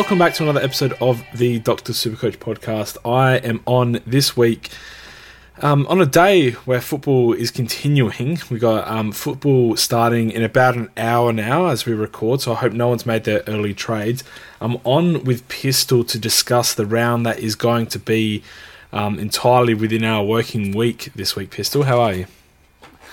Welcome back to another episode of the Dr. Supercoach podcast. I am on this week on a day where football is continuing. We got football starting in about an hour now as we record, so I hope no one's made their early trades. I'm on with Pistol to discuss the round that is going to be entirely within our working week this week. Pistol, how are you?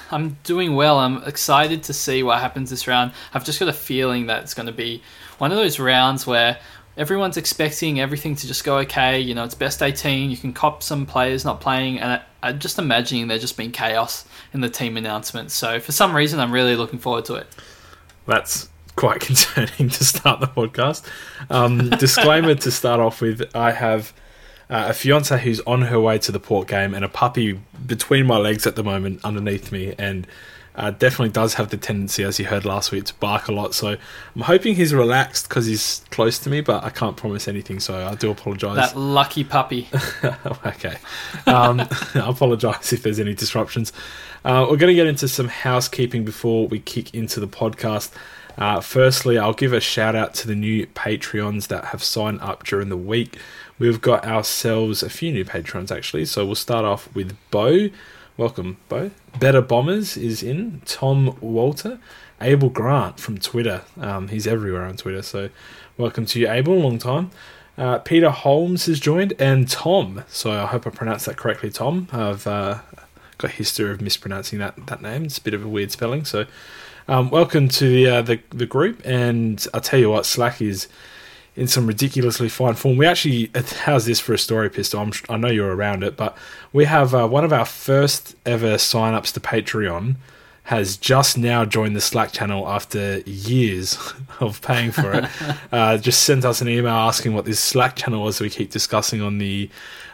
I'm doing well. I'm excited to see what happens this round. I've just got a feeling that it's going to be one of those rounds where everyone's expecting everything to just go okay. You know, it's best 18. You can cop some players not playing. And I'm just imagining there's just been chaos in the team announcements. So for some reason, I'm really looking forward to it. That's quite concerning to start the podcast. Disclaimer to start off with, I have a fiancée who's on her way to the Port game and a puppy between my legs at the moment underneath me, and definitely does have the tendency, as you heard last week, to bark a lot. So I'm hoping he's relaxed because he's close to me, but I can't promise anything, so I do apologise. That lucky puppy. Okay. I apologise if there's any disruptions. We're going to get into some housekeeping before we kick into the podcast. Firstly, I'll give a shout out to the new Patreons that have signed up during the week. We've got ourselves a few new Patreons, actually. So we'll start off with Beau. Welcome, Beau. Better Bombers is in. Tom Walter. Abel Grant from Twitter. He's everywhere on Twitter. So welcome to you, Abel. Long time. Peter Holmes has joined. And Tom. So I hope I pronounced that correctly, Tom. I've got a history of mispronouncing that name. It's a bit of a weird spelling. So welcome to the group. And I'll tell you what, Slack is in some ridiculously fine form. We actually, how's this for a story, Pistol? I know you're around it, but we have one of our first ever sign-ups to Patreon has just now joined the Slack channel after years of paying for it. Just sent us an email asking what this Slack channel was that we keep discussing on the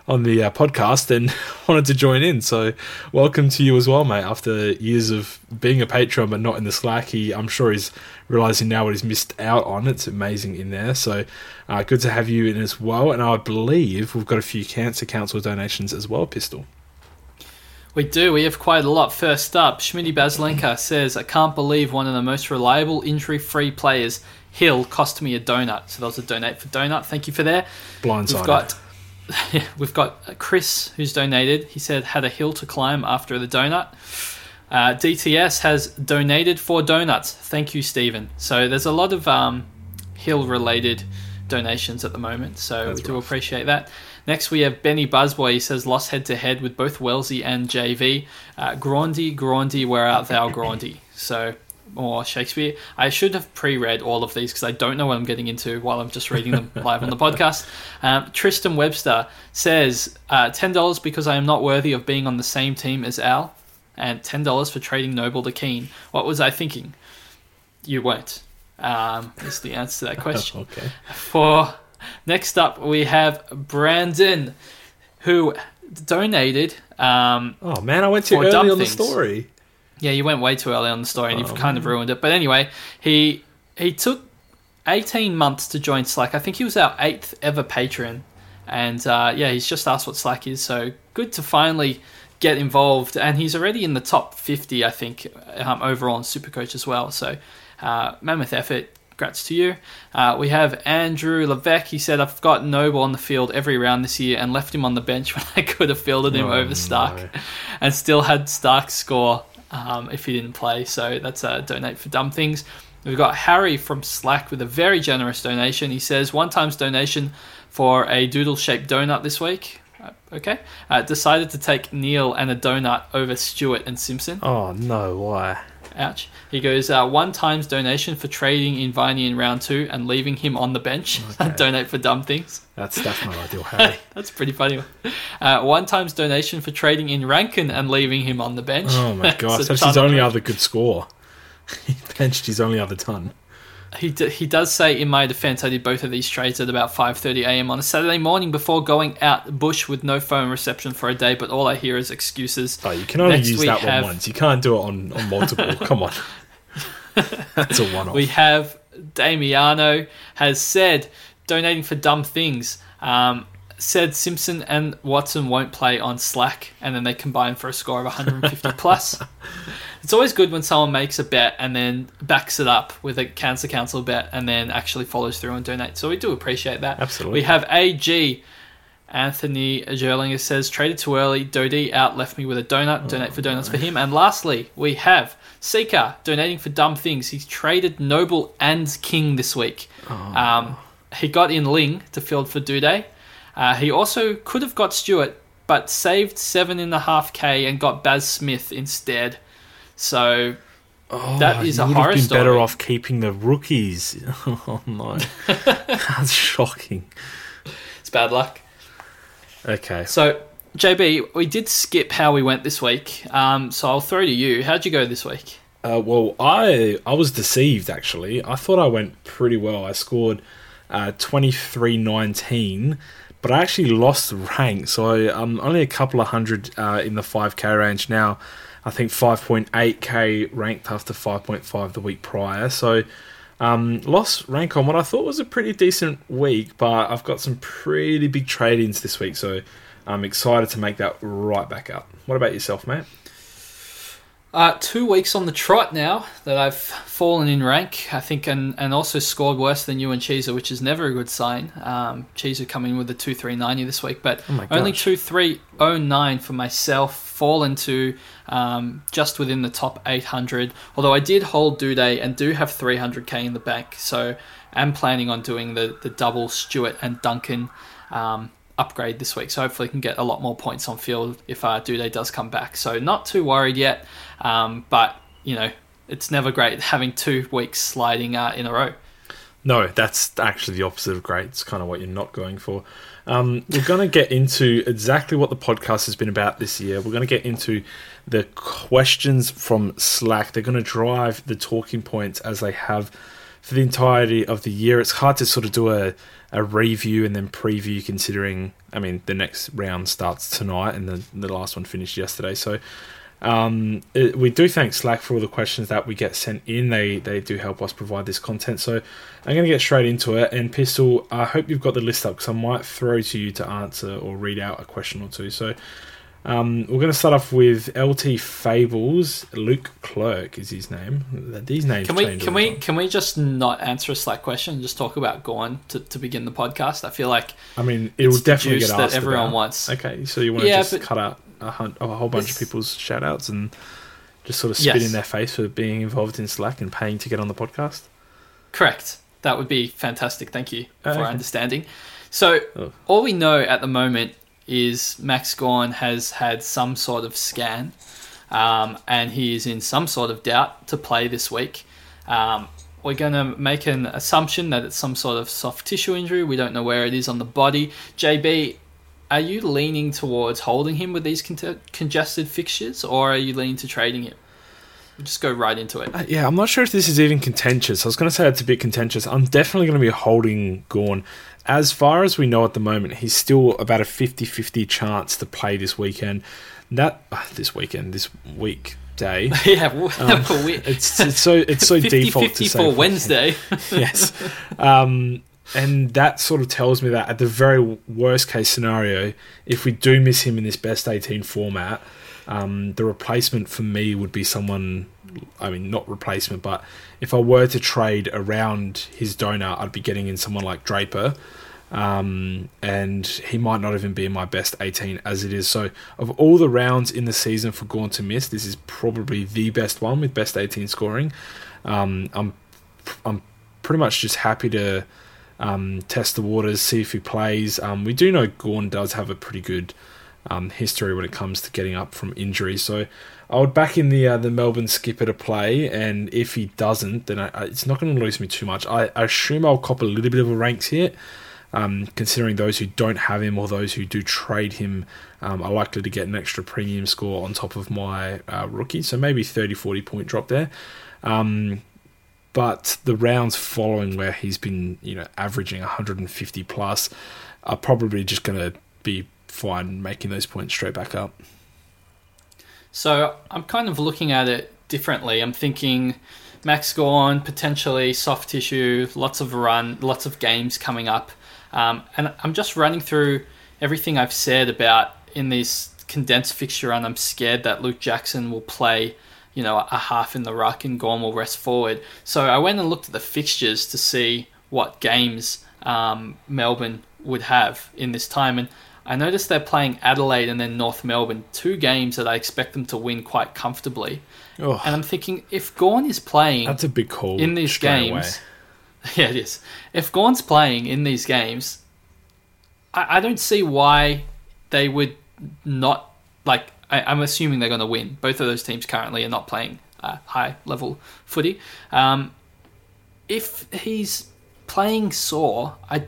podcast and wanted to join in. So welcome to you as well, mate. After years of being a Patreon but not in the Slack, I'm sure he's realising now what he's missed out on. It's amazing in there. So good to have you in as well. And I believe we've got a few Cancer Council donations as well, Pistol. We do. We have quite a lot. First up, Schmitty Baslenka says, I can't believe one of the most reliable injury-free players, Hill, cost me a donut. So that was a donate for donut. Thank you for there. Blindsided. We've got Chris, who's donated. He said, had a hill to climb after the donut. DTS has donated 4 donuts. Thank you, Stephen. So there's a lot of hill-related donations at the moment. So that's we do rough. Appreciate that. Next, we have Benny Buzzboy. He says, lost head-to-head with both Wellesley and JV. Grandi, where art thou, Grandi? So, more Shakespeare. I should have pre-read all of these because I don't know what I'm getting into while I'm just reading them live on the podcast. Tristan Webster says, $10 because I am not worthy of being on the same team as Al, and $10 for trading Noble to Keane. What was I thinking? You weren't, is the answer to that question. Okay. Next up, we have Brandon, who donated. Oh, man, I went too early on the story. Yeah, you went way too early on the story, and you've kind of ruined it. But anyway, he took 18 months to join Slack. I think he was our 8th ever patron. And, he's just asked what Slack is. So good to finally get involved. And he's already in the top 50, I think, overall on Supercoach as well. So mammoth effort. Congrats to you. We have Andrew Levesque. He said, I've got Noble on the field every round this year and left him on the bench when I could have fielded him over Stark and still had Stark score if he didn't play. So that's a donate for dumb things. We've got Harry from Slack with a very generous donation. He says, one-times donation for a doodle-shaped donut this week. Okay. Decided to take Neale and a donut over Stewart and Simpson. Oh, no. Why? Ouch. He goes, one times donation for trading Invani in round 2 and leaving him on the bench. Okay. Donate for dumb things. That's not ideal, Harry. That's pretty funny. One times donation for trading in Rankin and leaving him on the bench. Oh my gosh, that's his only other good score. He benched his only other ton. He does say, in my defense, I did both of these trades at about 5:30 a.m. on a Saturday morning before going out bush with no phone reception for a day, but all I hear is excuses. Oh, you can only use that one once. You can't do it on multiple. Come on. That's a one-off. We have Damiano has said, donating for dumb things. said Simpson and Watson won't play on slack, and then they combine for a score of 150 plus. It's always good when someone makes a bet and then backs it up with a Cancer Council bet and then actually follows through and donates. So we do appreciate that. Absolutely. We have AG Anthony Gerlinger says, traded too early, Dodie out, left me with a donut, donate for donuts for him. And lastly, we have Seeker donating for dumb things. He's traded Noble and King this week. He got in Ling to field for Duda. He also could have got Stewart, but saved $7.5K and got Baz Smith instead. So that is a horror story. You'd have been better off keeping the rookies. Oh, no. That's shocking. It's bad luck. Okay. So, JB, we did skip how we went this week. So I'll throw to you. How'd you go this week? Well, I was deceived, actually. I thought I went pretty well. I scored 23-19, but I actually lost rank. So I'm only a couple of hundred in the 5K range now. I think 5.8K ranked after 5.5 the week prior. So lost rank on what I thought was a pretty decent week, but I've got some pretty big trade-ins this week, so I'm excited to make that right back up. What about yourself, mate? 2 weeks on the trot now that I've fallen in rank, I think, and also scored worse than you and Cheeser, which is never a good sign. Cheeser come in with a 2.390 this week, but only 2.309 for myself, fallen to just within the top 800. Although I did hold due day and do have 300K in the bank, so I'm planning on doing the double Stewart and Duncan upgrade this week, so hopefully can get a lot more points on field if Duda does come back. So not too worried yet, but you know, it's never great having 2 weeks sliding in a row. No, that's actually the opposite of great. It's kind of what you're not going for. We're going to get into exactly what the podcast has been about this year. We're going to get into the questions from Slack. They're going to drive the talking points as they have for the entirety of the year. It's hard to sort of do a review and then preview, considering, I mean, the next round starts tonight and the last one finished yesterday. So we do thank Slack for all the questions that we get sent in. They do help us provide this content. So I'm going to get straight into it. And Pistol, I hope you've got the list up because I might throw to you to answer or read out a question or two. So we're going to start off with LT Fables. Luke Clerk is his name. These names can we just not answer a Slack question and just talk about Gawn to begin the podcast? I feel like it will definitely get asked that everyone wants. Okay, so you want to just cut out a whole bunch of people's shout outs and just sort of spit in their face for being involved in Slack and paying to get on the podcast? Correct. That would be fantastic. Thank you for understanding. So all we know at the moment is Max Gawn has had some sort of scan and he is in some sort of doubt to play this week. We're going to make an assumption that it's some sort of soft tissue injury. We don't know where it is on the body. JB, are you leaning towards holding him with these congested fixtures, or are you leaning to trading him? We'll just go right into it. Yeah, I'm not sure if this is even contentious. I was going to say it's a bit contentious. I'm definitely going to be holding Gawn. As far as we know at the moment, he's still about a 50-50 chance to play this weekend. This weekday. Yeah, it's so 50, default 50 to say for Wednesday. Yes, and that sort of tells me that at the very worst case scenario, if we do miss him in this best 18 format, the replacement for me would be someone. I mean, not replacement, but if I were to trade around his donor, I'd be getting in someone like Draper, and he might not even be in my best 18 as it is. So of all the rounds in the season for Gawn to miss, this is probably the best one with best 18 scoring. I'm pretty much just happy to test the waters, see if he plays. We do know Gawn does have a pretty good history when it comes to getting up from injury, so I would back in the Melbourne skipper to play, and if he doesn't, then it's not going to lose me too much. I assume I'll cop a little bit of a ranks here, considering those who don't have him or those who do trade him are likely to get an extra premium score on top of my rookie, so maybe 30-40 point drop there. But the rounds following where he's been averaging 150 plus are probably just going to be fine making those points straight back up. So I'm kind of looking at it differently. I'm thinking Max Gawn, potentially soft tissue, lots of games coming up. And I'm just running through everything I've said about in this condensed fixture run, I'm scared that Luke Jackson will play, you know, a half in the ruck and Gawn will rest forward. So I went and looked at the fixtures to see what games Melbourne would have in this time. And I noticed they're playing Adelaide and then North Melbourne, two games that I expect them to win quite comfortably. Oh, and I'm thinking, if Gawn is playing... That's a big call in these games. Away. Yeah, it is. If Gawn's playing in these games, I don't see why they would not... Like, I'm assuming they're going to win. Both of those teams currently are not playing high-level footy. If he's playing sore, I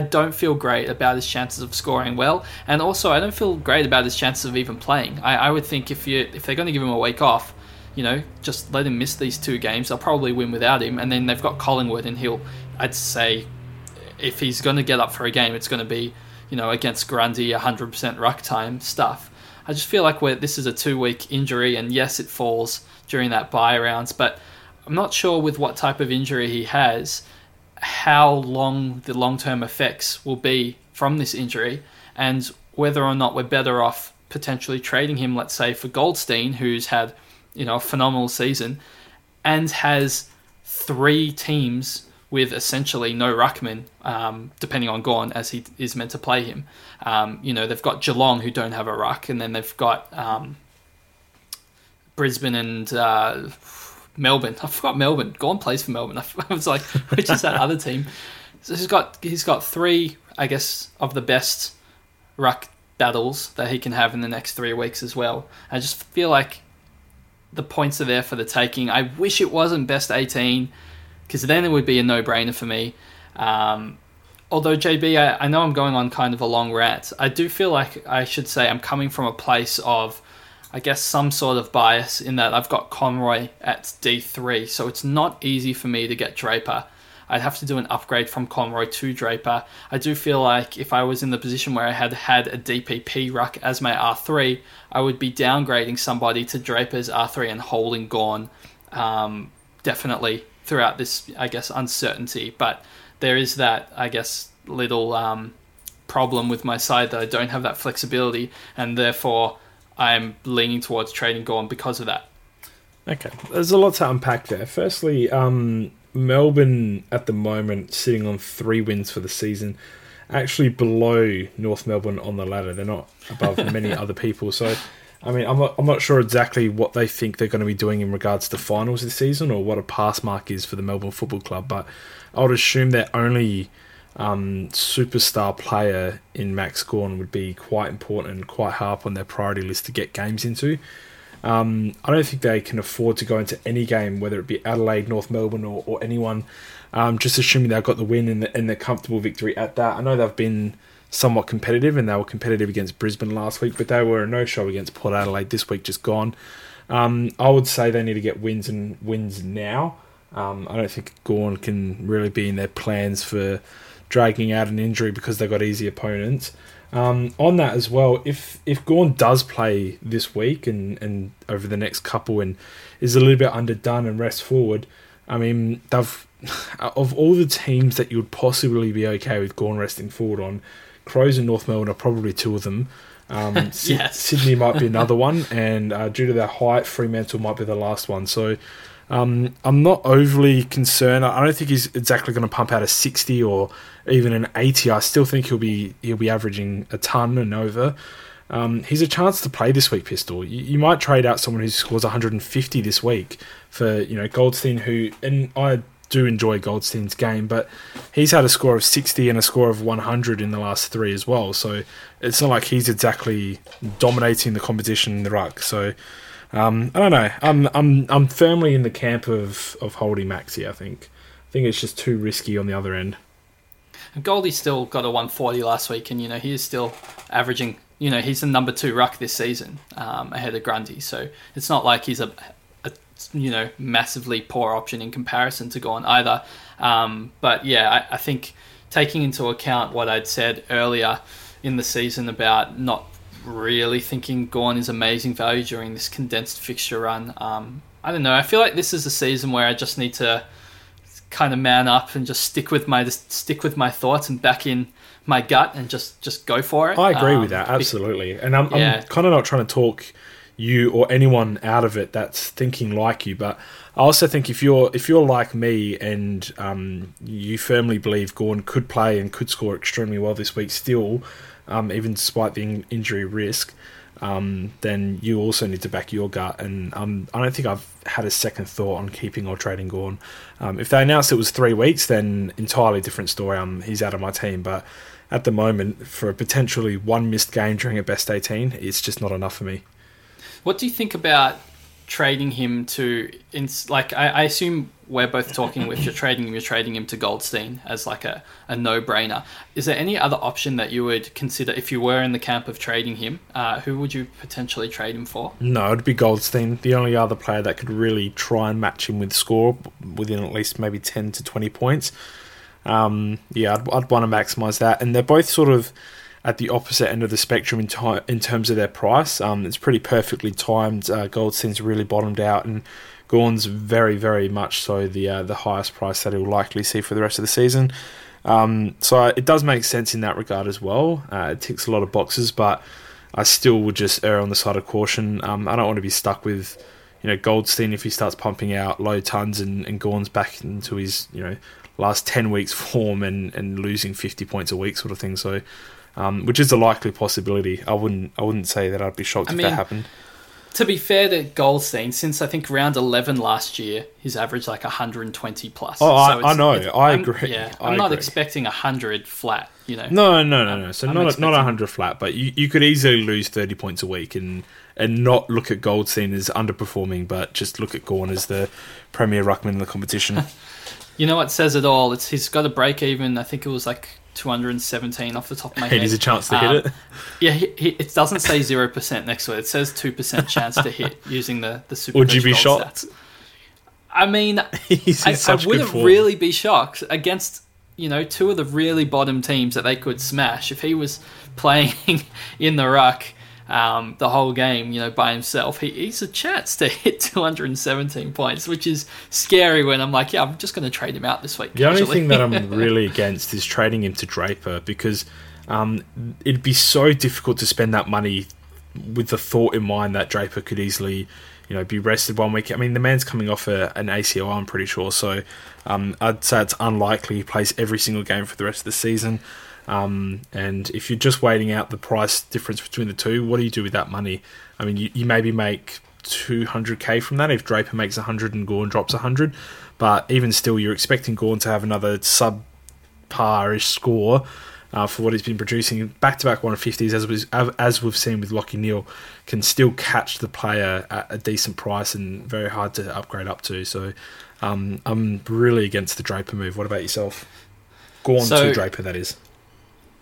don't feel great about his chances of scoring well, and also I don't feel great about his chances of even playing. I would think if they're going to give him a week off, you know, just let him miss these two games. They'll probably win without him, and then they've got Collingwood, and I'd say, if he's going to get up for a game, it's going to be, you know, against Grundy, 100% ruck time stuff. I just feel like this is a 2-week injury, and yes, it falls during that bye rounds, but I'm not sure with what type of injury he has, how long the long-term effects will be from this injury, and whether or not we're better off potentially trading him, let's say, for Goldstein, who's had, you know, a phenomenal season and has three teams with essentially no ruckman, depending on Gawn, as he is meant to play him. You know, they've got Geelong, who don't have a ruck, and then they've got Brisbane and... Melbourne. I forgot Melbourne. Gawn plays for Melbourne. I was like, which is that other team? So he's got three, I guess, of the best ruck battles that he can have in the next 3 weeks as well. I just feel like the points are there for the taking. I wish it wasn't best 18, because then it would be a no-brainer for me. Although, JB, I know I'm going on kind of a long rant. I do feel like I should say I'm coming from a place of, I guess, some sort of bias in that I've got Conroy at D3, so it's not easy for me to get Draper. I'd have to do an upgrade from Conroy to Draper. I do feel like if I was in the position where I had a DPP ruck as my R3, I would be downgrading somebody to Draper's R3 and holding Gawn definitely throughout this, I guess, uncertainty. But there is that, I guess, little problem with my side that I don't have that flexibility, and therefore... I'm leaning towards trading Gawn because of that. Okay. There's a lot to unpack there. Firstly, Melbourne at the moment, sitting on 3 wins for the season, actually below North Melbourne on the ladder. They're not above many other people. So, I mean, I'm not sure exactly what they think they're going to be doing in regards to finals this season or what a pass mark is for the Melbourne Football Club, but I would assume their only superstar player in Max Gawn would be quite important and quite high up on their priority list to get games into. I don't think they can afford to go into any game, whether it be Adelaide, North Melbourne or anyone, just assuming they've got the win and the comfortable victory at that. I know they've been somewhat competitive, and they were competitive against Brisbane last week, but they were a no-show against Port Adelaide this week, just Gawn. I would say they need to get wins and wins now. I don't think Gawn can really be in their plans for dragging out an injury because they've got easy opponents. On that as well, if Gawn does play this week and over the next couple and is a little bit underdone and rests forward, I mean, of all the teams that you would possibly be okay with Gawn resting forward on, Crows and North Melbourne are probably two of them. Yes. Sydney might be another one, and due to their height, Fremantle might be the last one. So I'm not overly concerned. I don't think he's exactly going to pump out a 60 or even an 80. I still think he'll be averaging a ton and over. He's a chance to play this week, Pistol. You might trade out someone who scores 150 this week for, you know, Goldstein, who, and I do enjoy Goldstein's game, but he's had a score of 60 and a score of 100 in the last 3 as well. So it's not like he's exactly dominating the competition in the ruck. So I don't know. I'm firmly in the camp of holding Maxi. I think it's just too risky on the other end. Goldie still got a 140 last week, and you know he is still averaging. You know he's the number 2 ruck this season, ahead of Grundy. So it's not like he's a you know massively poor option in comparison to Gawn either. But yeah, I think taking into account what I'd said earlier in the season about not really thinking Gawn is amazing value during this condensed fixture run. I don't know. I feel like this is a season where I just need to kind of man up and just stick with my thoughts and back in my gut and just go for it. I agree with that, absolutely. And I'm kind of not trying to talk you or anyone out of it that's thinking like you, but I also think if you're like me and you firmly believe Gawn could play and could score extremely well this week still, even despite the injury risk, then you also need to back your gut. And I don't think I've had a second thought on keeping or trading Gawn. If they announced it was 3 weeks, then entirely different story. He's out of my team, but at the moment, for a potentially one missed game during a best 18, it's just not enough for me. What do you think about trading him to, I assume we're both talking, if you're trading him to Goldstein as like a no-brainer. Is there any other option that you would consider if you were in the camp of trading him? Who would you potentially trade him for? No, it'd be Goldstein. The only other player that could really try and match him with score within at least maybe 10 to 20 points. I'd want to maximise that. And they're both sort of at the opposite end of the spectrum in terms of their price. It's pretty perfectly timed. Goldstein's really bottomed out, and Gawn's very, very much so the highest price that he'll likely see for the rest of the season. So it does make sense in that regard as well. It ticks a lot of boxes, but I still would just err on the side of caution. I don't want to be stuck with Goldstein if he starts pumping out low tons and Gawn's back into his last 10 weeks form and losing 50 points a week sort of thing. So. Which is a likely possibility. I wouldn't say that I'd be shocked if that happened. To be fair to Goldstein, since I think round 11 last year, he's averaged like 120 plus. Oh, I know. I agree. Yeah, I'm not expecting 100 flat. No. So not 100 flat, but you could easily lose 30 points a week and not look at Goldstein as underperforming, but just look at Gawn as the premier ruckman in the competition. You know what says it all? He's got a break even. I think it was like 217 off the top of my head. He's a chance to hit it. Yeah, it doesn't say 0% next to it. It says 2% chance to hit using the super. Would you be shocked? Stats. I wouldn't really be shocked against two of the really bottom teams that they could smash if he was playing in the ruck the whole game by himself. He's a chance to hit 217 points, which is scary when I'm like, I'm just going to trade him out this week. The only thing that I'm really against is trading him to Draper, because it'd be so difficult to spend that money with the thought in mind that Draper could easily be rested 1 week. The man's coming off an ACL, I'm pretty sure, so I'd say it's unlikely he plays every single game for the rest of the season. And if you're just waiting out the price difference between the two, what do you do with that money? You maybe make 200k from that if Draper makes 100 and Gawn drops 100, but even still, you're expecting Gawn to have another sub-par-ish score for what he's been producing. Back-to-back 150s, as we've seen with Lachie Neale, can still catch the player at a decent price and very hard to upgrade up to. So I'm really against the Draper move. What about yourself? Gawn to Draper, that is.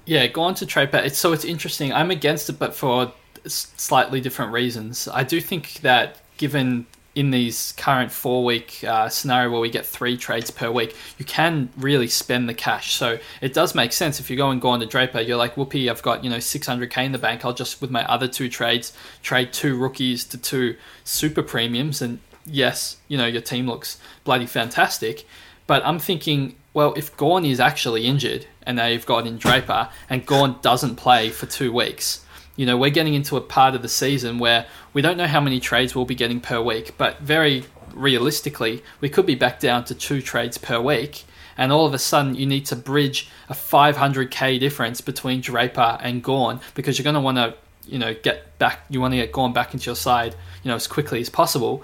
Yeah, Gawn to Draper. It's interesting. I'm against it, but for slightly different reasons. I do think that given in these current 4-week scenario where we get 3 trades per week, you can really spend the cash. So it does make sense if you're Gawn to Draper. You're like, whoopee, I've got 600k in the bank. I'll just, with my other 2 trades, trade 2 rookies to 2 super premiums. And yes, your team looks bloody fantastic. But I'm thinking, well, if Gawn is actually injured and they've got in Draper and Gawn doesn't play for 2 weeks, we're getting into a part of the season where we don't know how many trades we'll be getting per week, but very realistically, we could be back down to 2 trades per week, and all of a sudden you need to bridge a 500k difference between Draper and Gawn, because you're going to want to get Gawn back into your side, as quickly as possible.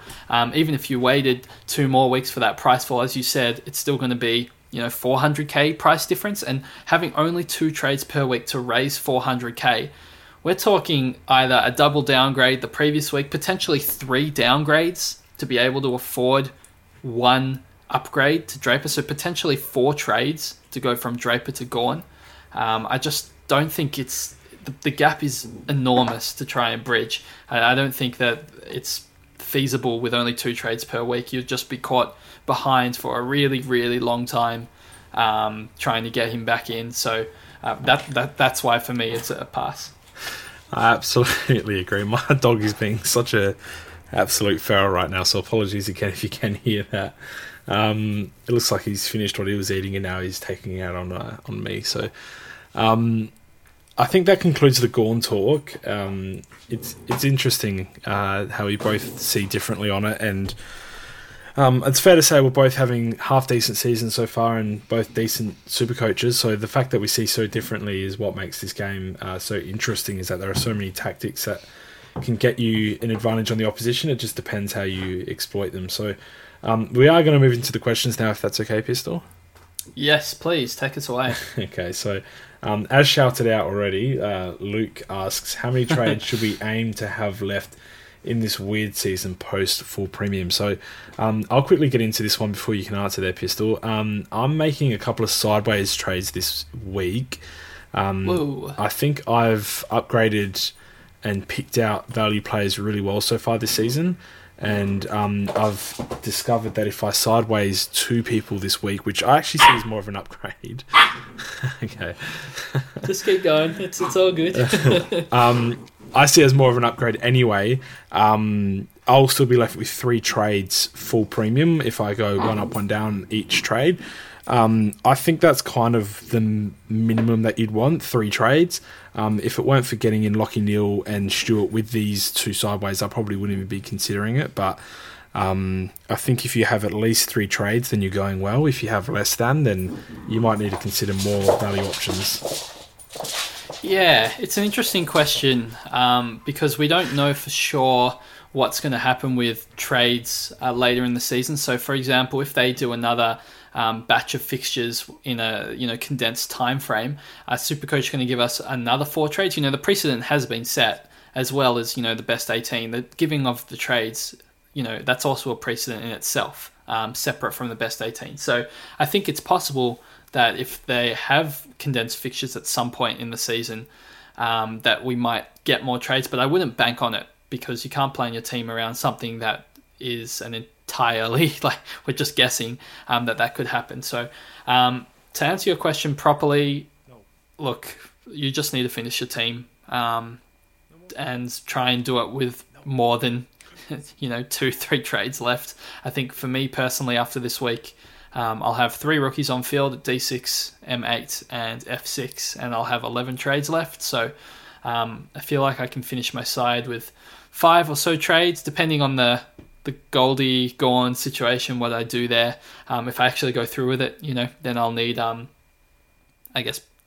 Even if you waited 2 more weeks for that price fall, as you said, it's still going to be, 400k price difference, and having only 2 trades per week to raise 400k. We're talking either a double downgrade the previous week, potentially 3 downgrades to be able to afford 1 upgrade to Draper. So potentially 4 trades to go from Draper to Gawn. I just don't think it's, the gap is enormous to try and bridge. I don't think that it's feasible with only 2 trades per week. You'd just be caught behind for a really, really long time trying to get him back in. So that's why for me it's a pass. I absolutely agree. My dog is being such an absolute feral right now, so apologies again if you can hear that. It looks like he's finished what he was eating and now he's taking it out on me. So I think that concludes the Gawn talk. It's interesting how we both see differently on it, and it's fair to say we're both having half-decent seasons so far and both decent super coaches. So the fact that we see so differently is what makes this game so interesting, is that there are so many tactics that can get you an advantage on the opposition. It just depends how you exploit them. So we are going to move into the questions now, if that's okay, Pistol. Yes, please, take us away. Okay, so as shouted out already, Luke asks, how many trades should we aim to have left in this weird season post full premium? So I'll quickly get into this one before you can answer there, Pistol. I'm making a couple of sideways trades this week. I think I've upgraded and picked out value players really well so far this season. And I've discovered that if I sideways two people this week, which I actually see as more of an upgrade. Okay. Just keep going. It's all good. I see it as more of an upgrade anyway. I'll still be left with three trades full premium if I go one up, one down each trade. I think that's kind of the minimum that you'd want, three trades. If it weren't for getting in Lachie Neale and Stewart with these two sideways, I probably wouldn't even be considering it. But I think if you have at least three trades, then you're going well. If you have less than, then you might need to consider more value options. Yeah, it's an interesting question because we don't know for sure what's going to happen with trades later in the season. So, for example, if they do another batch of fixtures in a condensed time frame, Supercoach is going to give us another four trades. The precedent has been set, as well as the best 18. The giving of the trades, that's also a precedent in itself, separate from the best 18. So I think it's possible that if they have condensed fixtures at some point in the season, that we might get more trades, but I wouldn't bank on it because you can't plan your team around something that is an entirely, we're just guessing that could happen. So to answer your question properly, look, you just need to finish your team and try and do it with more than, 2-3 trades left. I think for me personally, after this week, I'll have three rookies on field at D6, M8, and F6, and I'll have 11 trades left. So I feel like I can finish my side with five or so trades, depending on the Goldie Gawn situation, what I do there. If I actually go through with it, then I'll need,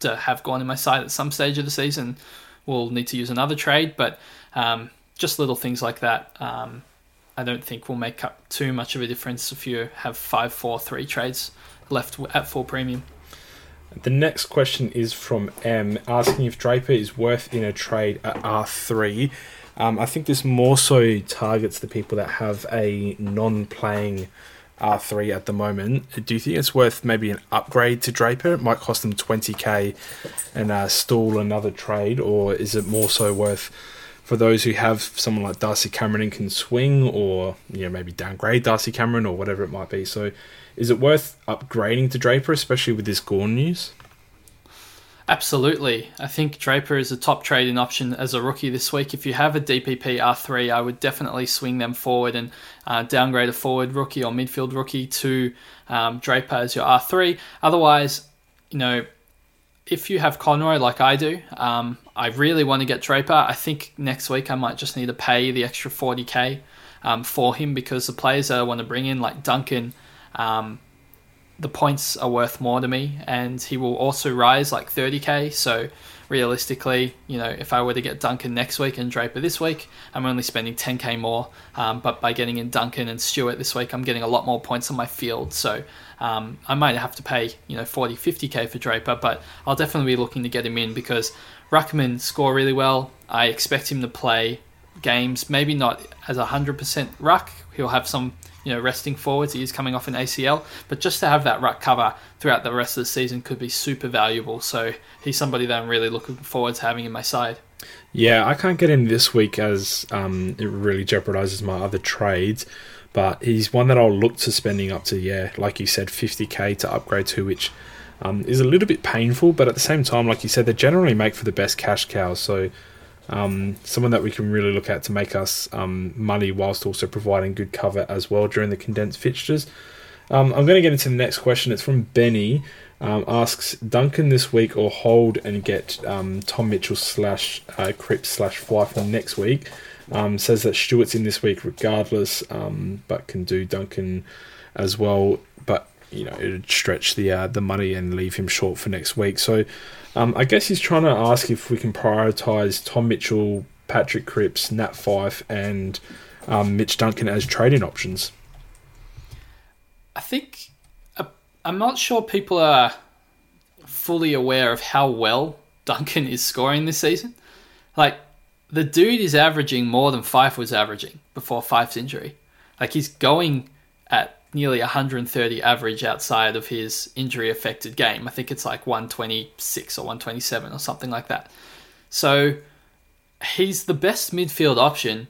to have Gawn in my side at some stage of the season. We'll need to use another trade, but just little things like that. I don't think will make up too much of a difference if you have 5, 4, 3 trades left at full premium. The next question is from M, asking if Draper is worth in a trade at R3. I think this more so targets the people that have a non-playing R3 at the moment. Do you think it's worth maybe an upgrade to Draper? It might cost them 20k and stall another trade, or is it more so worth for those who have someone like Darcy Cameron and can swing, or maybe downgrade Darcy Cameron or whatever it might be? So is it worth upgrading to Draper, especially with this Gawn news? Absolutely. I think Draper is a top trading option as a rookie this week. If you have a DPP R3, I would definitely swing them forward and downgrade a forward rookie or midfield rookie to Draper as your R3. Otherwise, if you have Conroy like I do, I really want to get Draper. I think next week I might just need to pay the extra 40k for him, because the players that I want to bring in, like Duncan, the points are worth more to me, and he will also rise like 30k. So realistically, if I were to get Duncan next week and Draper this week, I'm only spending 10k more. But by getting in Duncan and Stewart this week, I'm getting a lot more points on my field. So I might have to pay 40, 50k for Draper, but I'll definitely be looking to get him in because Ruckman score really well. I expect him to play games, maybe not as 100% ruck. He'll have some resting forwards. He is coming off an ACL, but just to have that ruck cover throughout the rest of the season could be super valuable. So he's somebody that I'm really looking forward to having in my side. Yeah, I can't get him this week as it really jeopardizes my other trades, but he's one that I'll look to spending up to, like you said, 50k to upgrade to, which is a little bit painful, but at the same time, like you said, they generally make for the best cash cows. So someone that we can really look at to make us money whilst also providing good cover as well during the condensed fixtures. I'm going to get into the next question. It's from Benny. Asks, Duncan this week or hold and get Tom Mitchell /Cripps/Fly for next week? Says that Stewart's in this week regardless, but can do Duncan as well. But, you know, it would stretch the money and leave him short for next week. So I guess he's trying to ask if we can prioritise Tom Mitchell, Patrick Cripps, Nat Fyfe and Mitch Duncan as trading options. I think... I'm not sure people are fully aware of how well Duncan is scoring this season. Like, the dude is averaging more than Fyfe was averaging before Fife's injury. Like, he's going at nearly 130 average outside of his injury-affected game. I think it's like 126 or 127 or something like that. So he's the best midfield option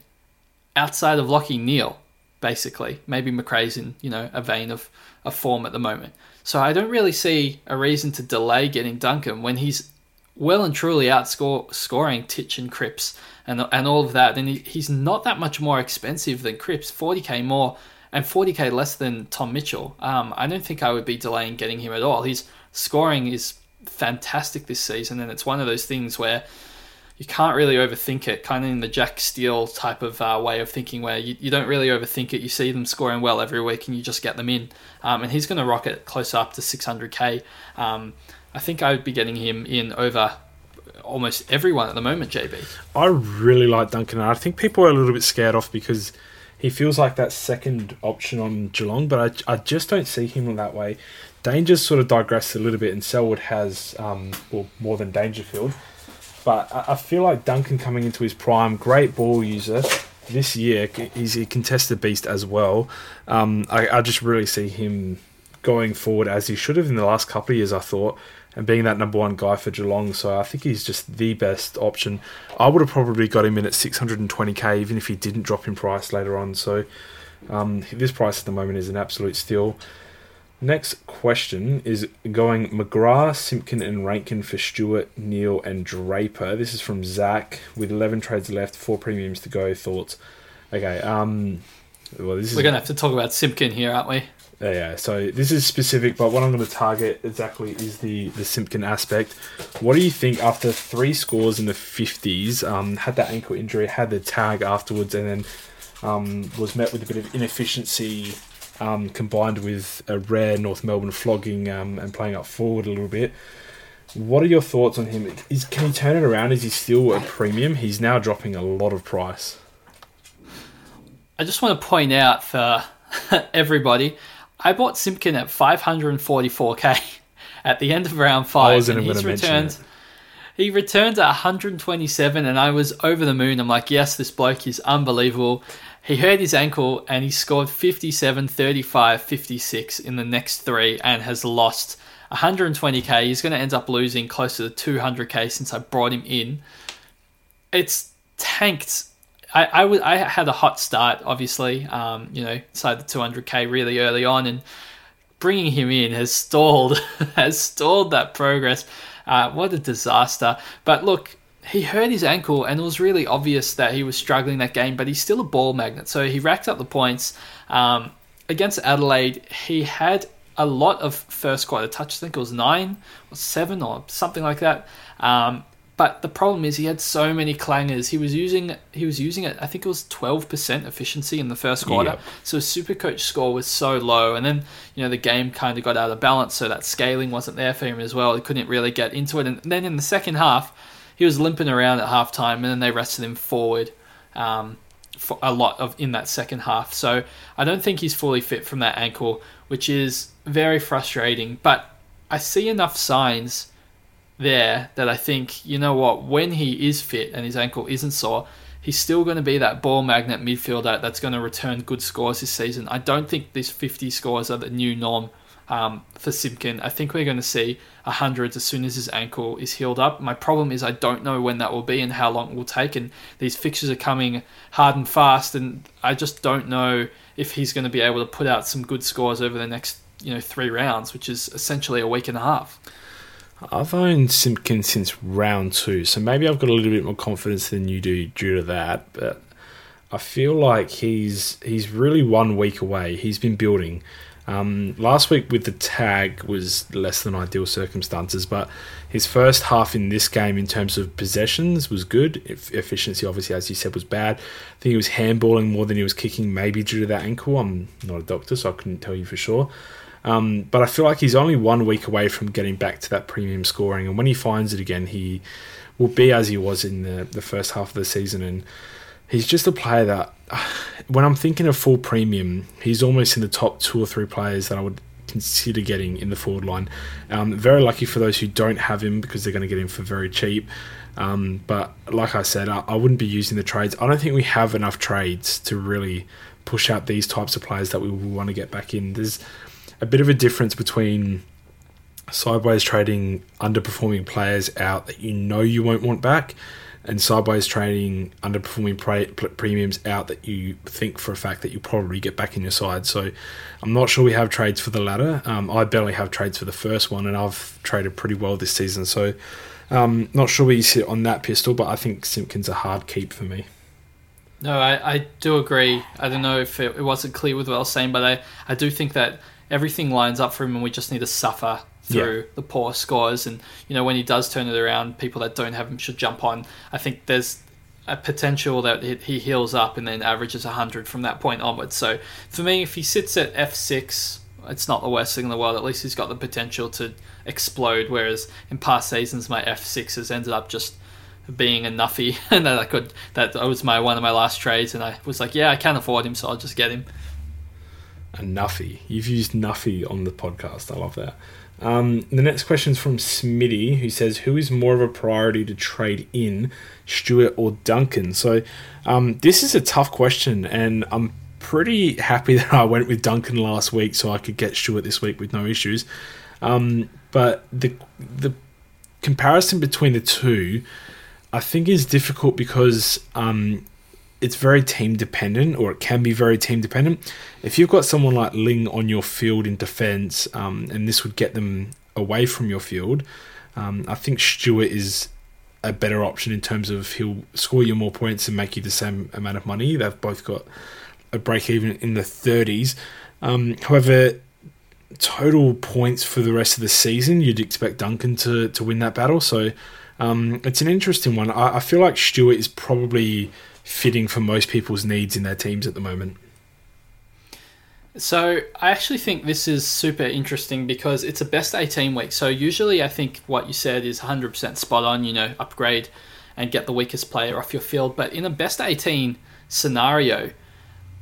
outside of Lachie Neale, basically. Maybe McRae's in, you know, a vein of... a form at the moment. So I don't really see a reason to delay getting Duncan when he's well and truly outscoring Titch and Cripps and all of that. And he's not that much more expensive than Cripps, $40,000 more and $40,000 less than Tom Mitchell. I don't think I would be delaying getting him at all. His scoring is fantastic this season, and it's one of those things where you can't really overthink it, kind of in the Jack Steele type of way of thinking where you don't really overthink it. You see them scoring well every week and you just get them in. And he's going to rocket close up to $600,000. I think I would be getting him in over almost everyone at the moment, JB. I really like Duncan. I think people are a little bit scared off because he feels like that second option on Geelong, but I just don't see him that way. Danger's sort of digressed a little bit and Selwood has more than Dangerfield. But I feel like Duncan coming into his prime, great ball user this year. He's a contested beast as well. I just really see him going forward as he should have in the last couple of years, I thought, and being that number one guy for Geelong. So I think he's just the best option. I would have probably got him in at $620,000 even if he didn't drop in price later on. So this price at the moment is an absolute steal. Next question is going McGrath, Simpkin and Rankin for Stewart, Neale and Draper. This is from Zach with 11 trades left, 4 premiums to go. Thoughts? Okay. We're going to have to talk about Simpkin here, aren't we? Yeah. So this is specific, but what I'm going to target exactly is the Simpkin aspect. What do you think after 3 scores in the 50s, had that ankle injury, had the tag afterwards, and then was met with a bit of inefficiency... combined with a rare North Melbourne flogging and playing up forward a little bit. What are your thoughts on him? Can he turn it around? Is he still a premium? He's now dropping a lot of price. I just want to point out for everybody, I bought Simpkin at $544,000 at the end of round 5. I wasn't even going to mention it. He returned at 127 and I was over the moon. I'm like, yes, this bloke is unbelievable. He hurt his ankle and he scored 57, 35, 56 in the next 3 and has lost $120,000. He's going to end up losing closer to $200,000 since I brought him in. It's tanked. I had a hot start, obviously, inside the $200,000 really early on, and bringing him in has stalled that progress. What a disaster. But look, he hurt his ankle and it was really obvious that he was struggling that game, but he's still a ball magnet. So he racked up the points. Against Adelaide, he had a lot of first quarter touches. I think it was 9 or 7 or something like that. But the problem is he had so many clangers. He was using it, I think it was 12% efficiency in the first quarter. Yep. So his Supercoach score was so low. And then, the game kind of got out of balance, so that scaling wasn't there for him as well. He couldn't really get into it. And then in the second half, he was limping around at halftime, and then they rested him forward for a lot in that second half. So I don't think he's fully fit from that ankle, which is very frustrating. But I see enough signs there that I think, when he is fit and his ankle isn't sore, he's still going to be that ball magnet midfielder that's going to return good scores this season. I don't think these 50 scores are the new norm for Simpkin. I think we're going to see 100s as soon as his ankle is healed up. My problem is I don't know when that will be and how long it will take, and these fixtures are coming hard and fast, and I just don't know if he's going to be able to put out some good scores over the next 3 rounds, which is essentially a week and a half. I've owned Simpkin since round 2, so maybe I've got a little bit more confidence than you do due to that, but I feel like he's really 1 week away. He's been building. Last week with the tag was less than ideal circumstances, but his first half in this game in terms of possessions was good. Efficiency, obviously, as you said, was bad. I think he was handballing more than he was kicking, maybe due to that ankle. I'm not a doctor, so I couldn't tell you for sure. But I feel like he's only 1 week away from getting back to that premium scoring, and when he finds it again, he will be as he was in the first half of the season. And he's just a player that, when I'm thinking of full premium, he's almost in the top two or three players that I would consider getting in the forward line. Very lucky for those who don't have him, because they're going to get him for very cheap. But like I said, I wouldn't be using the trades. I don't think we have enough trades to really push out these types of players that we want to get back in. There's a bit of a difference between sideways trading underperforming players out that you know you won't want back, and sideways trading underperforming premiums out that you think for a fact that you probably get back in your side. So I'm not sure we have trades for the latter. I barely have trades for the first one, and I've traded pretty well this season. So not sure where you sit on that, Pistol, but I think Simpkin's a hard keep for me. No, I do agree. I don't know if it wasn't clear with what I was saying, but I do think that everything lines up for him, and we just need to suffer through the poor scores. And you know, when he does turn it around, people that don't have him should jump on. I think there's a potential that he heals up and then averages 100 from that point onwards. So for me, if he sits at F6, it's not the worst thing in the world. At least he's got the potential to explode, whereas in past seasons my F6 has ended up just being a nuffy, and that was one of my last trades, and I was like, yeah, I can't afford him, so I'll just get him. A nuffy. You've used nuffy on the podcast. I love that. The next question is from Smitty, who says, who is more of a priority to trade in, Stewart or Duncan? So this is a tough question, and I'm pretty happy that I went with Duncan last week so I could get Stewart this week with no issues. But the comparison between the two, I think, is difficult because it's very team dependent, or it can be very team dependent. If you've got someone like Ling on your field in defence, and this would get them away from your field, I think Stewart is a better option in terms of he'll score you more points and make you the same amount of money. They've both got a break even in the 30s. However, total points for the rest of the season, you'd expect Duncan to win that battle. So it's an interesting one. I feel like Stewart is probably fitting for most people's needs in their teams at the moment. So I actually think this is super interesting because it's a best 18 week. So usually I think what you said is 100% spot on, you know, upgrade and get the weakest player off your field. But in a best 18 scenario,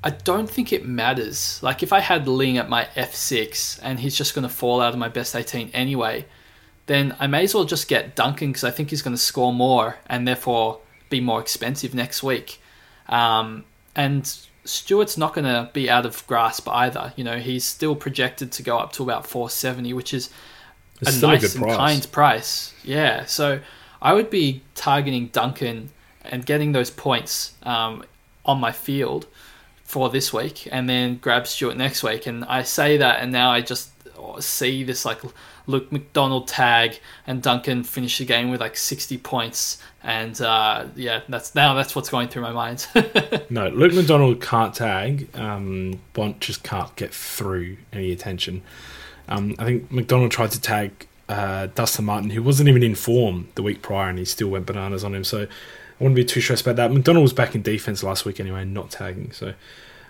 I don't think it matters. Like if I had Ling at my F6 and he's just going to fall out of my best 18 anyway, then I may as well just get Duncan because I think he's going to score more and therefore be more expensive next week. And Stewart's not going to be out of grasp either. You know, he's still projected to go up to about 470, which is a nice and kind price. Yeah, so I would be targeting Duncan and getting those points on my field for this week and then grab Stewart next week. And I say that, and now I just see this like Luke McDonald tag and Duncan finish the game with like 60 points, and that's what's going through my mind. No, Luke McDonald can't tag. Bont just can't get through any attention. I think McDonald tried to tag Dustin Martin, who wasn't even in form the week prior, and he still went bananas on him, so I wouldn't be too stressed about that. McDonald was back in defence last week anyway, not tagging, so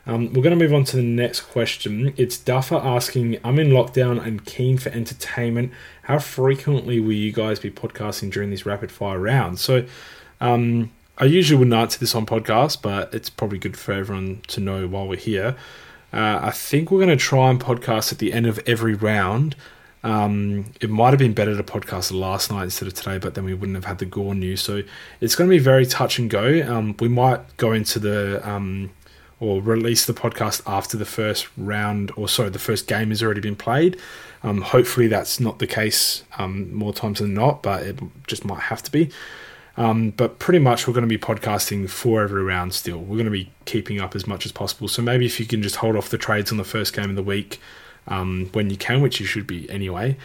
we're going to move on to the next question. It's Duffer asking, I'm in lockdown and keen for entertainment. How frequently will you guys be podcasting during these rapid fire rounds? So I usually wouldn't answer this on podcast, but it's probably good for everyone to know while we're here. I think we're going to try and podcast at the end of every round. It might have been better to podcast last night instead of today, but then we wouldn't have had the Gore news. So it's going to be very touch and go. We might go into the... or release the podcast after the first round, or sorry, the first game has already been played. Hopefully that's not the case more times than not, but it just might have to be. But pretty much we're going to be podcasting for every round still. We're going to be keeping up as much as possible. So maybe if you can just hold off the trades on the first game of the week when you can, which you should be anyway,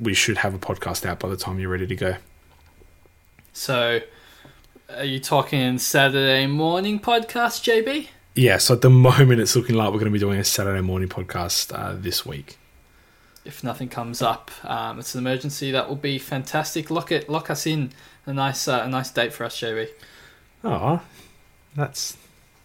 we should have a podcast out by the time you're ready to go. So... are you talking Saturday morning podcast, JB? yeah, so at the moment it's looking like we're going to be doing a Saturday morning podcast this week. If nothing comes up, it's an emergency. That will be fantastic. Lock us in. A nice date for us, JB. Oh,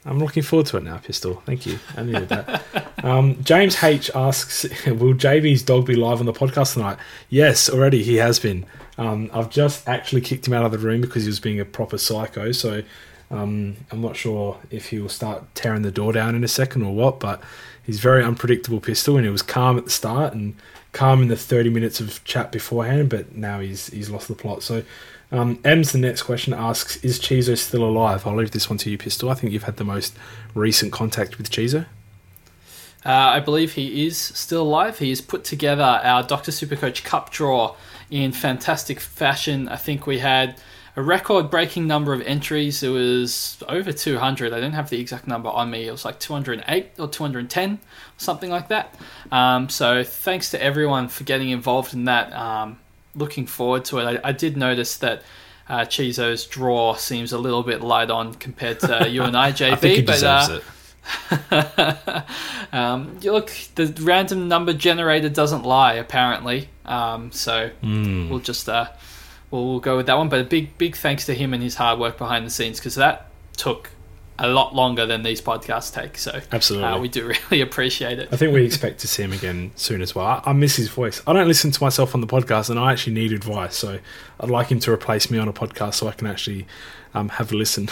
I'm looking forward to it now, Pistol. Thank you. I needed that. James H asks, will JB's dog be live on the podcast tonight? Yes, already he has been. I've just actually kicked him out of the room because he was being a proper psycho. So I'm not sure if he will start tearing the door down in a second or what, but he's very unpredictable, Pistol, and he was calm at the start and calm in the 30 minutes of chat beforehand, but now he's lost the plot. So M's the next question asks, is Cheeser still alive? I'll leave this one to you, Pistol. I think you've had the most recent contact with Cheeser. I believe he is still alive. He has put together our Dr. Supercoach Cup draw in fantastic fashion. I think we had a record-breaking number of entries. It was over 200. I don't have the exact number on me. It was like 208 or 210, something like that. So thanks to everyone for getting involved in that. Looking forward to it. I did notice that Chizo's draw seems a little bit light on compared to you and I, JB. I think he deserves it. Look, the random number generator doesn't lie, apparently. We'll just we'll go with that one. But a big thanks to him and his hard work behind the scenes, because that took a lot longer than these podcasts take. So absolutely, we do really appreciate it. I think we expect to see him again soon as well. I miss his voice. I don't listen to myself on the podcast, and I actually need advice. So I'd like him to replace me on a podcast so I can actually have a listen.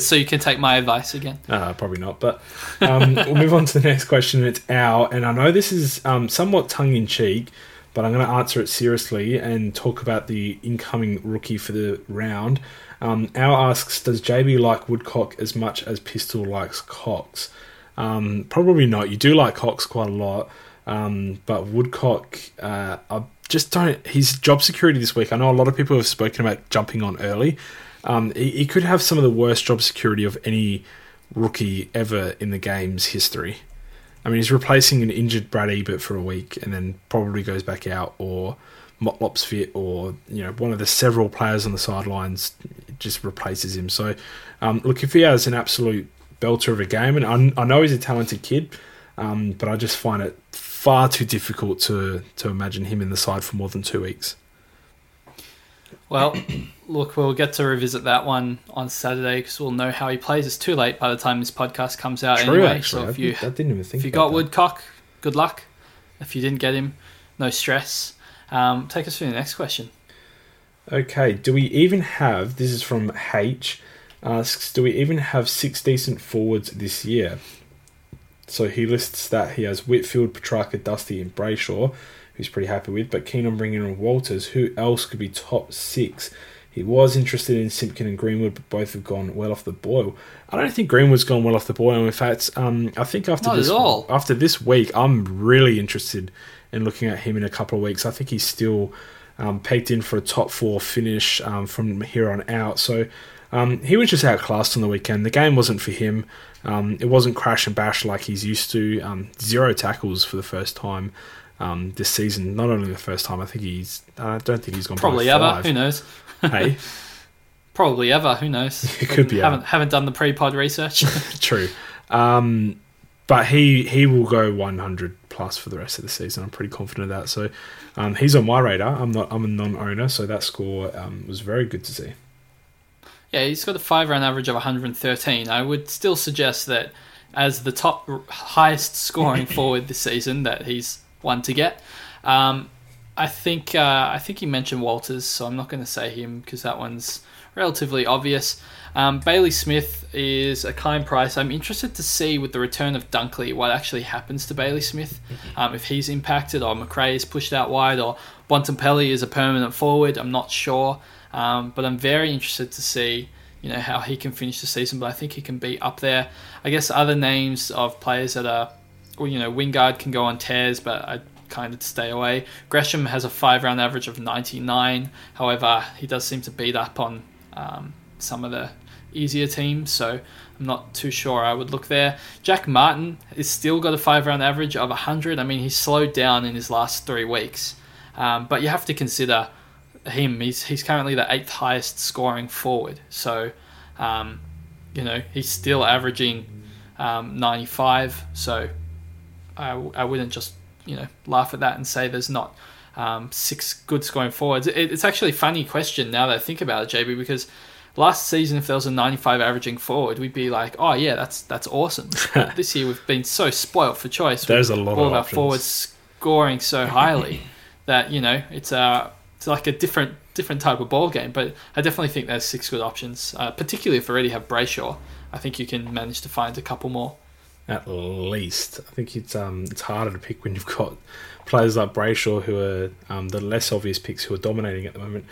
So you can take my advice again. Probably not. But we'll move on to the next question. It's Al, and I know this is somewhat tongue-in-cheek, but I'm going to answer it seriously and talk about the incoming rookie for the round. Al asks, does JB like Woodcock as much as Pistol likes Cox? Probably not. You do like Cox quite a lot, but Woodcock, I just don't. His job security this week, I know a lot of people have spoken about jumping on early. He could have some of the worst job security of any rookie ever in the game's history. I mean, he's replacing an injured Brad Ebert for a week and then probably goes back out, or Motlop's fit, or one of the several players on the sidelines just replaces him. So look, if he has an absolute belter of a game, and I know he's a talented kid, but I just find it far too difficult to imagine him in the side for more than 2 weeks. Well, look, we'll get to revisit that one on Saturday because we'll know how he plays. It's too late by the time this podcast comes out. True, anyway. Actually, so if you got Woodcock, good luck. If you didn't get him, no stress. Take us through the next question. Okay, this is from H, asks, do we even have 6 decent forwards this year? So he lists that he has Whitfield, Petrarca, Dusty and Brayshaw, who's pretty happy with, but keen on bringing in Walters. Who else could be top 6? He was interested in Simpkin and Greenwood, but both have gone well off the boil. I don't think Greenwood's gone well off the boil. In fact, I think after this week, I'm really interested in looking at him in a couple of weeks. I think he's still pegged in for a top 4 finish from here on out. So he was just outclassed on the weekend. The game wasn't for him. It wasn't crash and bash like he's used to. 0 tackles for the first time this season. Not only the first time, I don't think he's gone probably by 5. Who knows? Hey, probably ever. Who knows? It could be. Haven't done the pre-pod research. True, but he will go 100 plus for the rest of the season. I'm pretty confident of that. So he's on my radar. I'm a non-owner, so that score was very good to see. Yeah, he's got a 5-round average of 113. I would still suggest that as the top highest scoring forward this season, that he's one to get. I think he mentioned Walters, so I'm not going to say him because that one's relatively obvious. Bailey Smith is a kind price. I'm interested to see with the return of Dunkley what actually happens to Bailey Smith, if he's impacted or McRae is pushed out wide or Bontempelli is a permanent forward. I'm not sure, but I'm very interested to see how he can finish the season. But I think he can be up there. I guess other names of players that are, Wingard can go on tears, but I kind of stay away. Gresham has a 5-round average of 99. However, he does seem to beat up on some of the easier teams, so I'm not too sure I would look there. Jack Martin has still got a 5-round average of 100. I mean, he's slowed down in his last 3 weeks, but you have to consider him. He's currently the 8th highest scoring forward, so he's still averaging 95. So I wouldn't just, laugh at that and say there's not six good scoring forwards. It's actually a funny question now that I think about it, JB, because last season, if there was a 95 averaging forward, we'd be like, oh yeah, that's awesome. But this year we've been so spoilt for choice. There's a lot of our forwards scoring so highly that it's like a different type of ball game. But I definitely think there's six good options, particularly if we already have Brayshaw. I think you can manage to find a couple more. At least, I think it's harder to pick when you've got players like Brayshaw who are the less obvious picks who are dominating at the moment.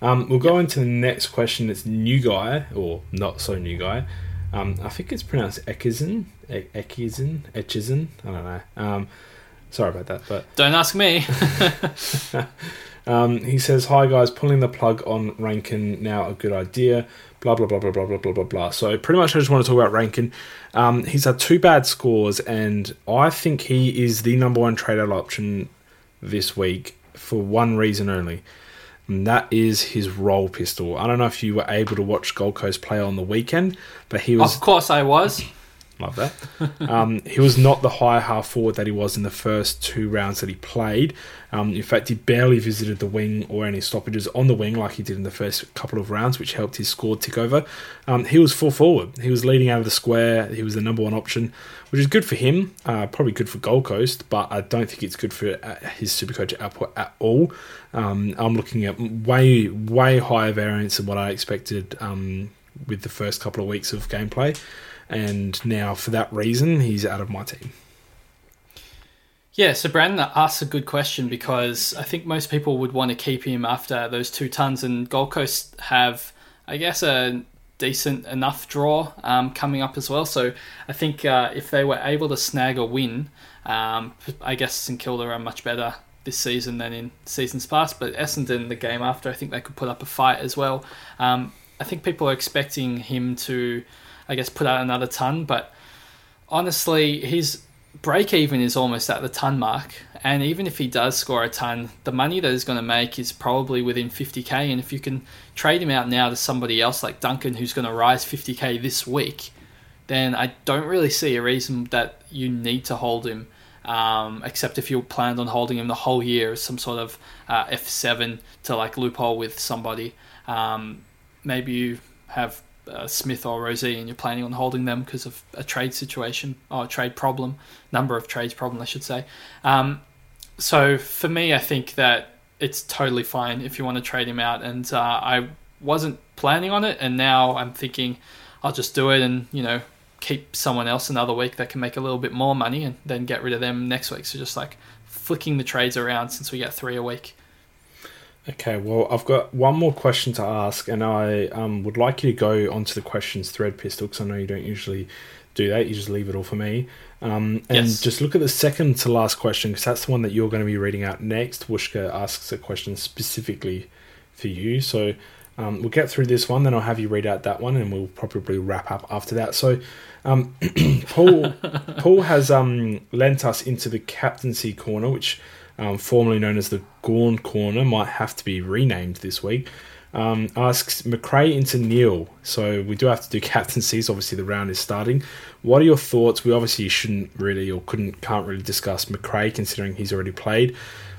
We'll go into the next question. It's new guy or not so new guy. I think it's pronounced Echizen. I don't know. Sorry about that, but don't ask me. He says, "Hi guys, pulling the plug on Rankin now a good idea." Blah blah blah blah blah blah blah blah blah. So pretty much, I just want to talk about Rankin. He's had two bad scores, and I think he is the number one trade out option this week for one reason only, and that is his role, Pistol. I don't know if you were able to watch Gold Coast play on the weekend, but he was. Of course, I was. Love that. He was not the high half forward that he was in the first two rounds that he played. In fact, he barely visited the wing or any stoppages on the wing like he did in the first couple of rounds, which helped his score tick over. He was full forward. He was leading out of the square. He was the number one option, which is good for him, probably good for Gold Coast, but I don't think it's good for his Supercoach output at all. I'm looking at way, way higher variance than what I expected with the first couple of weeks of gameplay. And now, for that reason, he's out of my team. Yeah, so Brandon asks a good question because I think most people would want to keep him after those 2 tons, and Gold Coast have, I guess, a decent enough draw coming up as well. So I think if they were able to snag a win, I guess St Kilda are much better this season than in seasons past, but Essendon, the game after, I think they could put up a fight as well. I think people are expecting him to, I guess, put out another ton, but honestly, his break even is almost at the ton mark, and even if he does score a ton, the money that he's going to make is probably within 50k, and if you can trade him out now to somebody else like Duncan, who's going to rise 50k this week, then I don't really see a reason that you need to hold him, except if you planned on holding him the whole year as some sort of F7 to like loophole with somebody. Maybe you have Smith or Rosie and you're planning on holding them because of a trade situation or a trade problem, number of trades problem I should say. So for me, I think that it's totally fine if you want to trade him out, and I wasn't planning on it, and now I'm thinking I'll just do it and keep someone else another week that can make a little bit more money and then get rid of them next week. So just like flicking the trades around since we get 3 a week. Okay, well, I've got one more question to ask, and I would like you to go onto the questions thread, Pistol, because I know you don't usually do that. You just leave it all for me. And yes, just look at the second to last question, because that's the one that you're going to be reading out next. Wooshka asks a question specifically for you. So we'll get through this one, then I'll have you read out that one, and we'll probably wrap up after that. So Paul has lent us into the captaincy corner, which formerly known as the Gawn Corner, might have to be renamed this week, asks McRae into Neale. So we do have to do captaincies. Obviously, the round is starting. What are your thoughts? We obviously shouldn't really or can't really discuss McRae considering he's already played.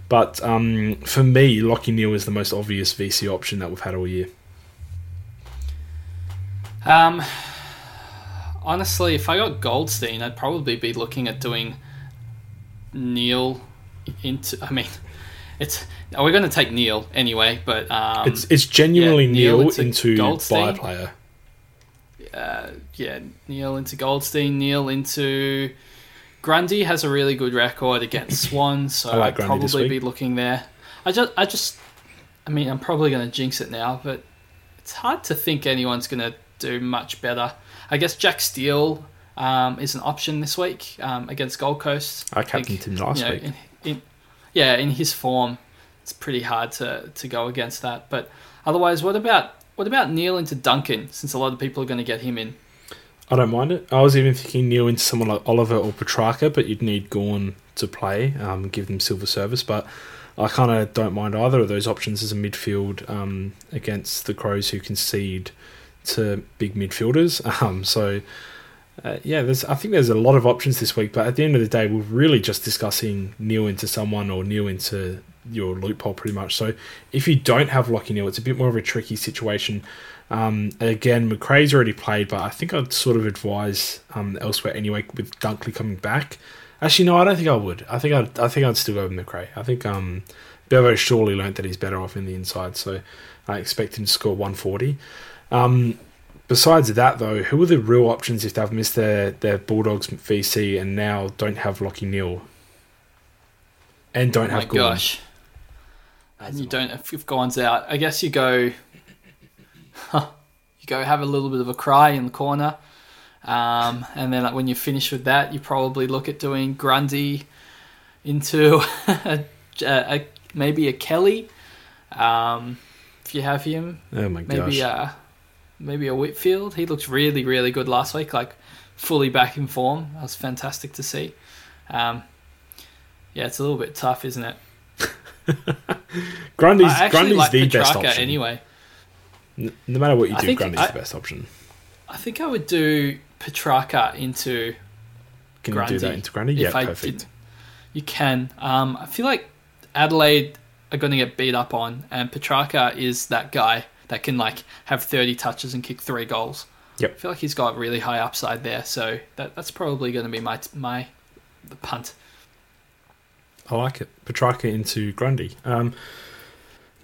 But for me, Lachie Neale is the most obvious VC option that we've had all year. Honestly, if I got Goldstein, I'd probably be looking at doing Neale into, I mean, it's, we're going to take Neale anyway, but it's genuinely Neale into Goldstein. Player. Neale into Goldstein, Neale into Grundy has a really good record against Swan, so I'd probably be looking there. I mean, I'm probably going to jinx it now, but it's hard to think anyone's going to do much better. I guess Jack Steele is an option this week against Gold Coast. I captained him last week. In his form, it's pretty hard to go against that. But otherwise, what about Neale into Duncan, since a lot of people are going to get him in? I don't mind it. I was even thinking Neale into someone like Oliver or Petrarca, but you'd need Gawn to play, give them silver service. But I kind of don't mind either of those options as a midfield against the Crows, who concede to big midfielders. So I think there's a lot of options this week, but at the end of the day, we're really just discussing Neale into someone or Neale into your loophole pretty much. So if you don't have Lachie Neale, it's a bit more of a tricky situation. Again, McRae's already played, but I think I'd sort of advise elsewhere anyway with Dunkley coming back. Actually, no, I don't think I would. I think I'd still go with McRae. I think Bevo surely learnt that he's better off in the inside, so I expect him to score 140. Besides that, though, who are the real options if they've missed their Bulldogs VC and now don't have Lachie Neale and don't have Gawn? Oh, my gosh. And you don't, if Gawn's out, I guess you go... You go have a little bit of a cry in the corner, and then when you finish with that, you probably look at doing Grundy into maybe a Kelly, if you have him. Oh my gosh! Maybe a Whitfield. He looked really, really good last week, like fully back in form. That was fantastic to see. It's a little bit tough, isn't it? Grundy's like the Petrarca, best option anyway. No matter what you do, Grundy's the best option. I think I would do Petrarca into Grundy. Can you do that into Grundy? Yeah, perfect. You can. I feel like Adelaide are going to get beat up on, and Petrarca is that guy that can have 30 touches and kick 3 goals. Yep. I feel like he's got really high upside there, so that's probably going to be the punt. I like it. Petrarca into Grundy.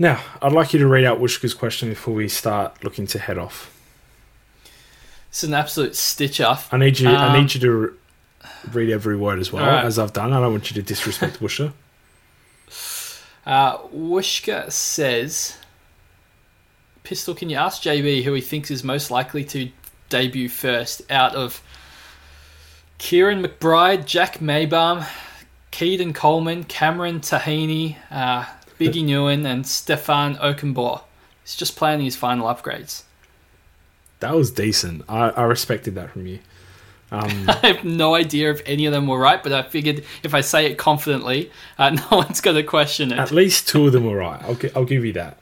Now, I'd like you to read out Wooshka's question before we start looking to head off. It's an absolute stitch-off. I need you to read every word as well, right, as I've done. I don't want you to disrespect Wooshka. Wooshka says, Pistol, can you ask JB who he thinks is most likely to debut first out of Kieran McBride, Jack Maybaum, Keaton Coleman, Cameron Tahini, Biggie Nguyen and Stefan Okenbor. He's just planning his final upgrades. That was decent. I respected that from you. I have no idea if any of them were right, but I figured if I say it confidently, no one's going to question it. At least two of them were right. I'll give you that.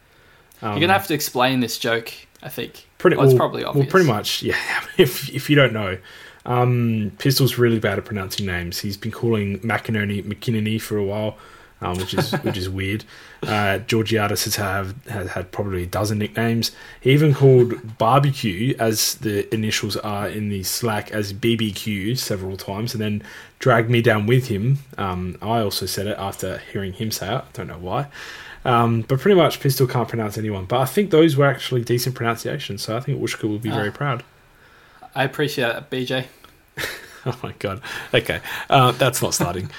You're going to have to explain this joke, I think. It's probably obvious. Well, pretty much, yeah, if you don't know. Pistol's really bad at pronouncing names. He's been calling McInerney for a while. Which is weird. Georgiadis has had probably a dozen nicknames. He even called Barbecue, as the initials are in the Slack, as BBQ several times, and then dragged me down with him. I also said it after hearing him say it. I don't know why. But pretty much Pistol can't pronounce anyone. But I think those were actually decent pronunciations, so I think Wooshka will be very proud. I appreciate that, BJ. Oh, my God. Okay, that's not starting.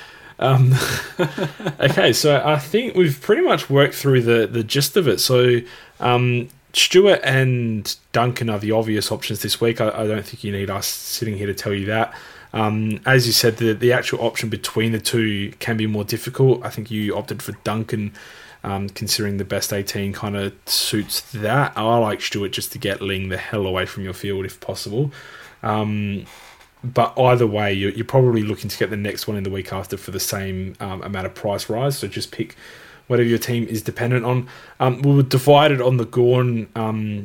Okay, so I think we've pretty much worked through the gist of it. So Stewart and Duncan are the obvious options this week. I don't think you need us sitting here to tell you that. As you said, the actual option between the two can be more difficult. I think you opted for Duncan, considering the best 18 kind of suits that. I like Stewart just to get Ling the hell away from your field if possible. But either way, you're probably looking to get the next one in the week after for the same amount of price rise. So just pick whatever your team is dependent on. We were divided on the Gawn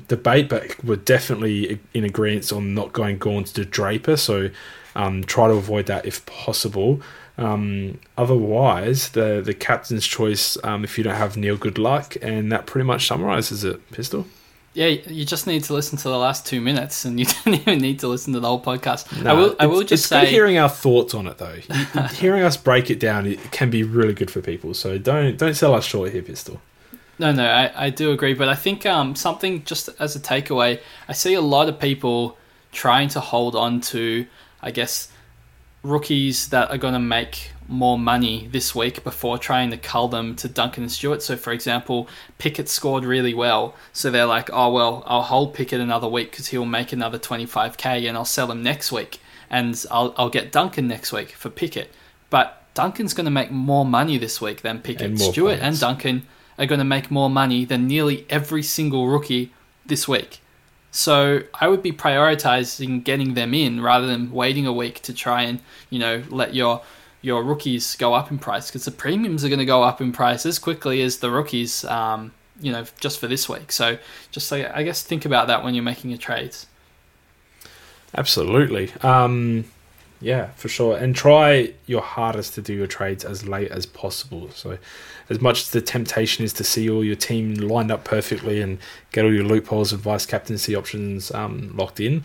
debate, but we're definitely in agreement on not going Gawn to Draper. So try to avoid that if possible. Otherwise, the captain's choice, if you don't have Neale, good luck. And that pretty much summarises it, Pistol. Yeah, you just need to listen to the last 2 minutes, and you don't even need to listen to the whole podcast. No, I will just say, it's good hearing our thoughts on it, though. Hearing us break it down, it can be really good for people. So don't sell us short here, Pistol. No, I do agree, but I think something just as a takeaway, I see a lot of people trying to hold on to, I guess, rookies that are going to make more money this week before trying to cull them to Duncan and Stewart. So, for example, Pickett scored really well. So they're like, oh, well, I'll hold Pickett another week because he'll make another 25K and I'll sell him next week. And I'll get Duncan next week for Pickett. But Duncan's going to make more money this week than Pickett. And Stewart points. And Duncan are going to make more money than nearly every single rookie this week. So I would be prioritizing getting them in rather than waiting a week to try and, let your rookies go up in price, because the premiums are going to go up in price as quickly as the rookies, just for this week. So just, I guess, think about that when you're making your trades. Absolutely. Yeah, for sure. And try your hardest to do your trades as late as possible. So as much as the temptation is to see all your team lined up perfectly and get all your loopholes and vice-captaincy options locked in,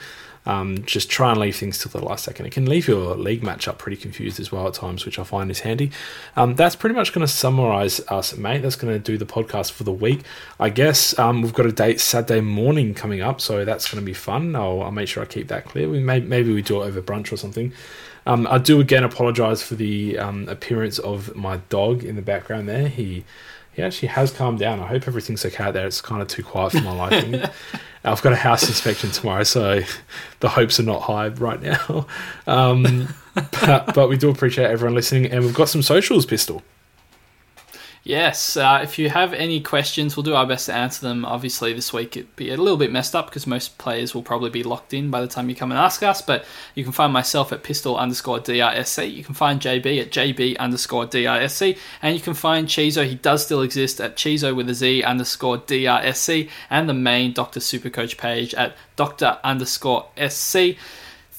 just try and leave things till the last second. It can leave your league matchup pretty confused as well at times, which I find is handy. That's pretty much going to summarise us, mate. That's going to do the podcast for the week. I guess we've got a date Saturday morning coming up, so that's going to be fun. I'll make sure I keep that clear. Maybe we do it over brunch or something. I do again apologise for the appearance of my dog in the background there. He actually has calmed down. I hope everything's okay out there. It's kind of too quiet for my liking. I've got a house inspection tomorrow, so the hopes are not high right now. But we do appreciate everyone listening, and we've got some socials, Pistol. Yes, if you have any questions, we'll do our best to answer them. Obviously, this week it'd be a little bit messed up because most players will probably be locked in by the time you come and ask us, but you can find myself at pistol_DRSC. You can find JB at JB_DRSC, and you can find Cheeser, he does still exist, at Cheeser with a Z_DRSC, and the main Dr. Supercoach page at Dr_SC.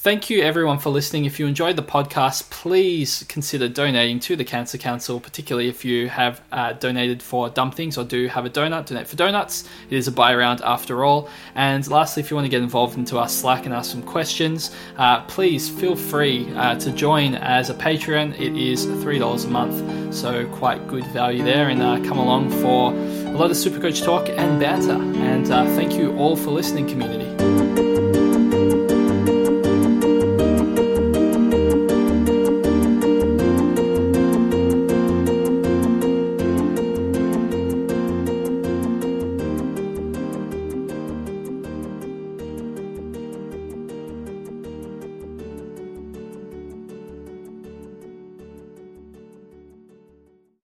Thank you, everyone, for listening. If you enjoyed the podcast, please consider donating to the Cancer Council, particularly if you have donated for Dumb Things or do have a donut. Donate for donuts. It is a buy-around after all. And lastly, if you want to get involved into our Slack and ask some questions, please feel free to join as a Patreon. It is $3 a month, so quite good value there. And come along for a lot of Supercoach talk and banter. And thank you all for listening, community.